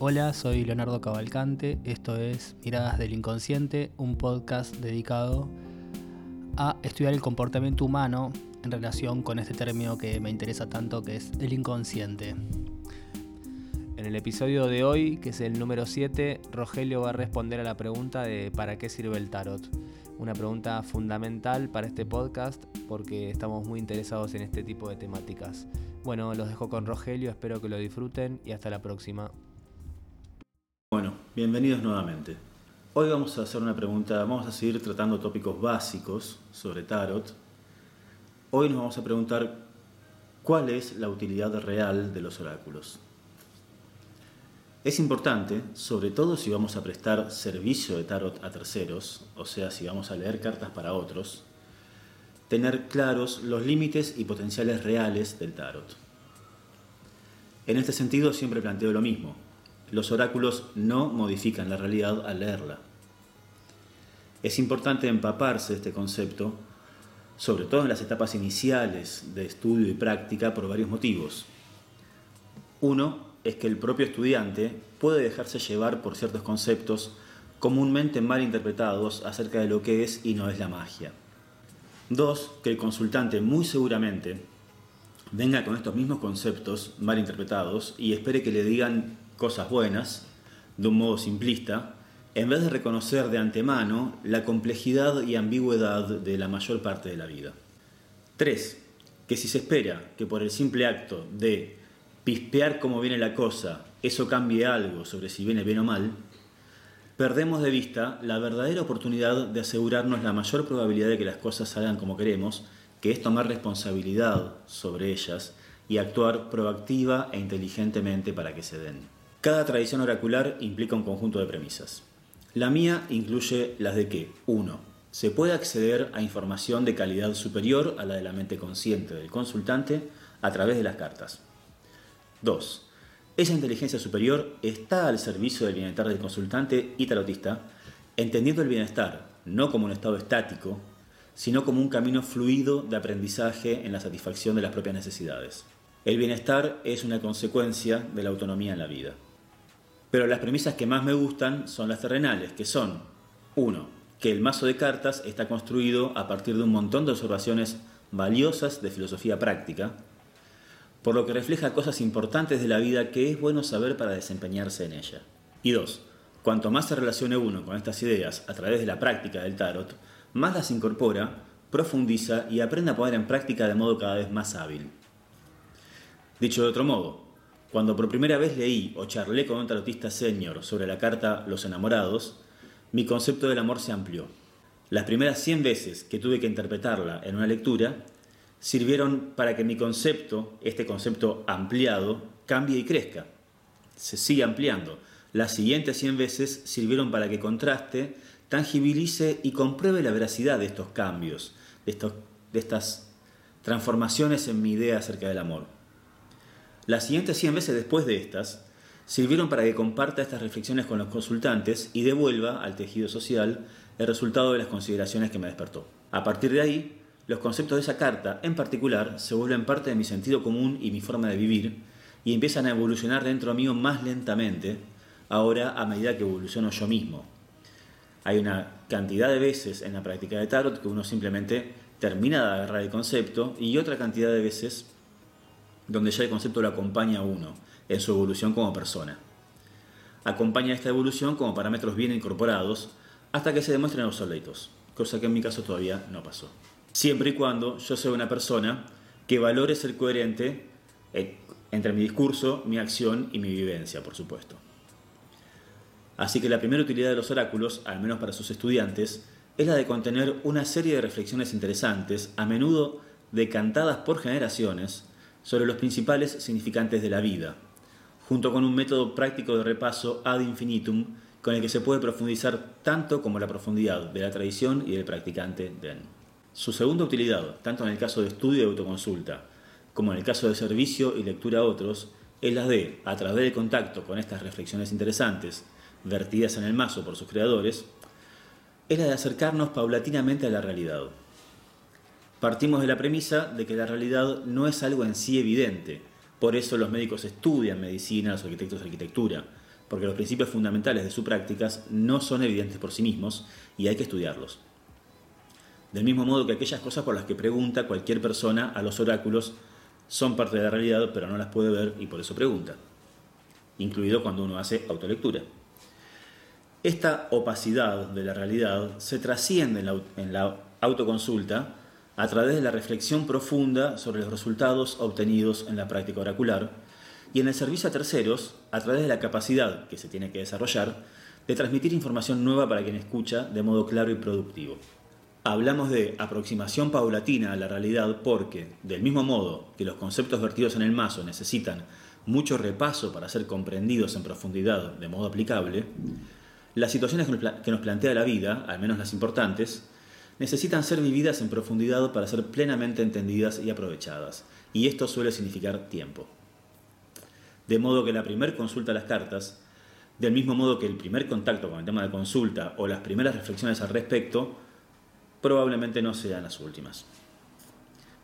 Hola, soy Leonardo Cavalcante, esto es Miradas del Inconsciente, un podcast dedicado a estudiar el comportamiento humano en relación con este término que me interesa tanto, que es el inconsciente. En el episodio de hoy, que es el número 7, Rogelio va a responder a la pregunta de ¿para qué sirve el tarot? Una pregunta fundamental para este podcast porque estamos muy interesados en este tipo de temáticas. Bueno, los dejo con Rogelio, espero que lo disfruten y hasta la próxima. Bueno, bienvenidos nuevamente. Hoy vamos a hacer una pregunta, vamos a seguir tratando tópicos básicos sobre tarot. Hoy nos vamos a preguntar ¿cuál es la utilidad real de los oráculos? Es importante, sobre todo si vamos a prestar servicio de tarot a terceros, o sea, si vamos a leer cartas para otros, tener claros los límites y potenciales reales del tarot. En este sentido siempre planteo lo mismo. Los oráculos no modifican la realidad al leerla. Es importante empaparse de este concepto, sobre todo en las etapas iniciales de estudio y práctica, por varios motivos. Uno es que el propio estudiante puede dejarse llevar por ciertos conceptos comúnmente mal interpretados acerca de lo que es y no es la magia. Dos, que el consultante muy seguramente venga con estos mismos conceptos mal interpretados y espere que le digan cosas buenas, de un modo simplista, en vez de reconocer de antemano la complejidad y ambigüedad de la mayor parte de la vida. 3. Que si se espera que por el simple acto de pispear cómo viene la cosa, eso cambie algo sobre si viene bien o mal, perdemos de vista la verdadera oportunidad de asegurarnos la mayor probabilidad de que las cosas salgan como queremos, que es tomar responsabilidad sobre ellas y actuar proactiva e inteligentemente para que se den. Cada tradición oracular implica un conjunto de premisas. La mía incluye las de que 1. Se puede acceder a información de calidad superior a la de la mente consciente del consultante a través de las cartas. 2. Esa inteligencia superior está al servicio del bienestar del consultante y tarotista, entendiendo el bienestar no como un estado estático, sino como un camino fluido de aprendizaje en la satisfacción de las propias necesidades. El bienestar es una consecuencia de la autonomía en la vida. Pero las premisas que más me gustan son las terrenales, que son 1. Que el mazo de cartas está construido a partir de un montón de observaciones valiosas de filosofía práctica, por lo que refleja cosas importantes de la vida que es bueno saber para desempeñarse en ella. Y 2. Cuanto más se relacione uno con estas ideas a través de la práctica del tarot, más las incorpora, profundiza y aprende a poner en práctica de modo cada vez más hábil. Dicho de otro modo, cuando por primera vez leí o charlé con un tarotista senior sobre la carta Los Enamorados, mi concepto del amor se amplió. Las primeras 100 veces que tuve que interpretarla en una lectura sirvieron para que mi concepto, este concepto ampliado, cambie y crezca. Se sigue ampliando. Las siguientes 100 veces sirvieron para que contraste, tangibilice y compruebe la veracidad de estos cambios, de estas transformaciones en mi idea acerca del amor. Las siguientes 100 veces después de estas sirvieron para que comparta estas reflexiones con los consultantes y devuelva al tejido social el resultado de las consideraciones que me despertó. A partir de ahí, los conceptos de esa carta en particular se vuelven parte de mi sentido común y mi forma de vivir y empiezan a evolucionar dentro mío más lentamente, ahora a medida que evoluciono yo mismo. Hay una cantidad de veces en la práctica de tarot que uno simplemente termina de agarrar el concepto y otra cantidad de veces donde ya el concepto lo acompaña a uno en su evolución como persona. Acompaña esta evolución como parámetros bien incorporados hasta que se demuestren obsoletos, cosa que en mi caso todavía no pasó. Siempre y cuando yo sea una persona que valore ser coherente entre mi discurso, mi acción y mi vivencia, por supuesto. Así que la primera utilidad de los oráculos, al menos para sus estudiantes, es la de contener una serie de reflexiones interesantes, a menudo decantadas por generaciones, sobre los principales significantes de la vida, junto con un método práctico de repaso ad infinitum con el que se puede profundizar tanto como la profundidad de la tradición y del practicante den. Su segunda utilidad, tanto en el caso de estudio y autoconsulta, como en el caso de servicio y lectura a otros, es la de, a través del contacto con estas reflexiones interesantes, vertidas en el mazo por sus creadores, es la de acercarnos paulatinamente a la realidad. Partimos de la premisa de que la realidad no es algo en sí evidente, por eso los médicos estudian medicina, los arquitectos arquitectura, porque los principios fundamentales de sus prácticas no son evidentes por sí mismos y hay que estudiarlos. Del mismo modo que aquellas cosas por las que pregunta cualquier persona a los oráculos son parte de la realidad, pero no las puede ver y por eso pregunta, incluido cuando uno hace autolectura. Esta opacidad de la realidad se trasciende en la autoconsulta a través de la reflexión profunda sobre los resultados obtenidos en la práctica oracular y en el servicio a terceros a través de la capacidad que se tiene que desarrollar de transmitir información nueva para quien escucha de modo claro y productivo. Hablamos de aproximación paulatina a la realidad porque, del mismo modo que los conceptos vertidos en el mazo necesitan mucho repaso para ser comprendidos en profundidad de modo aplicable, las situaciones que nos plantea la vida, al menos las importantes, necesitan ser vividas en profundidad para ser plenamente entendidas y aprovechadas, y esto suele significar tiempo. De modo que la primera consulta a las cartas, del mismo modo que el primer contacto con el tema de consulta o las primeras reflexiones al respecto, probablemente no sean las últimas.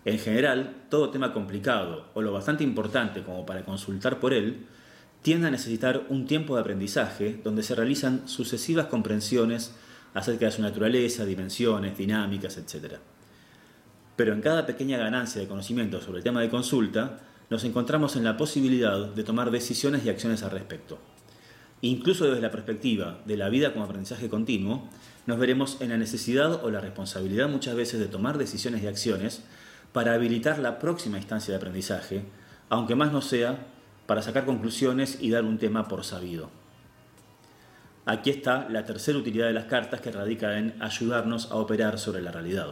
En general, todo tema complicado o lo bastante importante como para consultar por él tiende a necesitar un tiempo de aprendizaje donde se realizan sucesivas comprensiones acerca de su naturaleza, dimensiones, dinámicas, etc. Pero en cada pequeña ganancia de conocimiento sobre el tema de consulta nos encontramos en la posibilidad de tomar decisiones y acciones al respecto. Incluso desde la perspectiva de la vida como aprendizaje continuo, nos veremos en la necesidad o la responsabilidad muchas veces de tomar decisiones y acciones para habilitar la próxima instancia de aprendizaje, aunque más no sea para sacar conclusiones y dar un tema por sabido. Aquí está la tercera utilidad de las cartas, que radica en ayudarnos a operar sobre la realidad.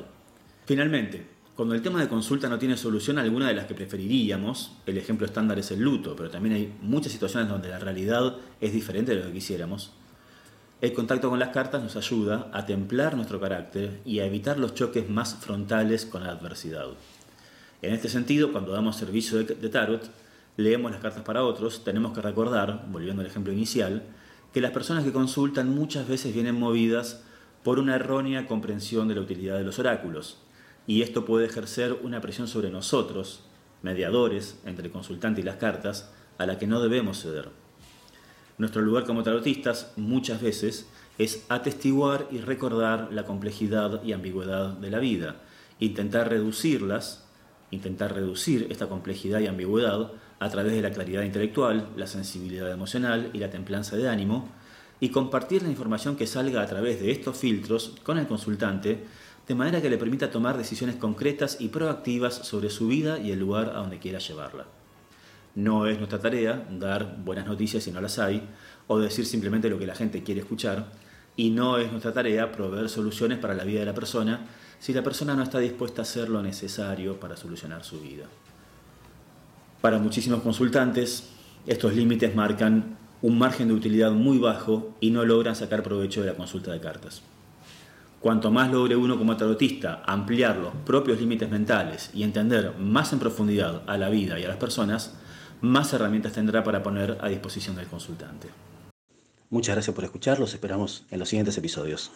Finalmente, cuando el tema de consulta no tiene solución alguna de las que preferiríamos, el ejemplo estándar es el luto, pero también hay muchas situaciones donde la realidad es diferente de lo que quisiéramos, el contacto con las cartas nos ayuda a templar nuestro carácter y a evitar los choques más frontales con la adversidad. En este sentido, cuando damos servicio de tarot, leemos las cartas para otros, tenemos que recordar, volviendo al ejemplo inicial, que las personas que consultan muchas veces vienen movidas por una errónea comprensión de la utilidad de los oráculos, y esto puede ejercer una presión sobre nosotros, mediadores entre el consultante y las cartas, a la que no debemos ceder. Nuestro lugar como tarotistas muchas veces es atestiguar y recordar la complejidad y ambigüedad de la vida, intentar reducir esta complejidad y ambigüedad a través de la claridad intelectual, la sensibilidad emocional y la templanza de ánimo, y compartir la información que salga a través de estos filtros con el consultante, de manera que le permita tomar decisiones concretas y proactivas sobre su vida y el lugar a donde quiera llevarla. No es nuestra tarea dar buenas noticias si no las hay, o decir simplemente lo que la gente quiere escuchar, y no es nuestra tarea proveer soluciones para la vida de la persona si la persona no está dispuesta a hacer lo necesario para solucionar su vida. Para muchísimos consultantes, estos límites marcan un margen de utilidad muy bajo y no logran sacar provecho de la consulta de cartas. Cuanto más logre uno como tarotista ampliar los propios límites mentales y entender más en profundidad a la vida y a las personas, más herramientas tendrá para poner a disposición del consultante. Muchas gracias por escuchar, los esperamos en los siguientes episodios.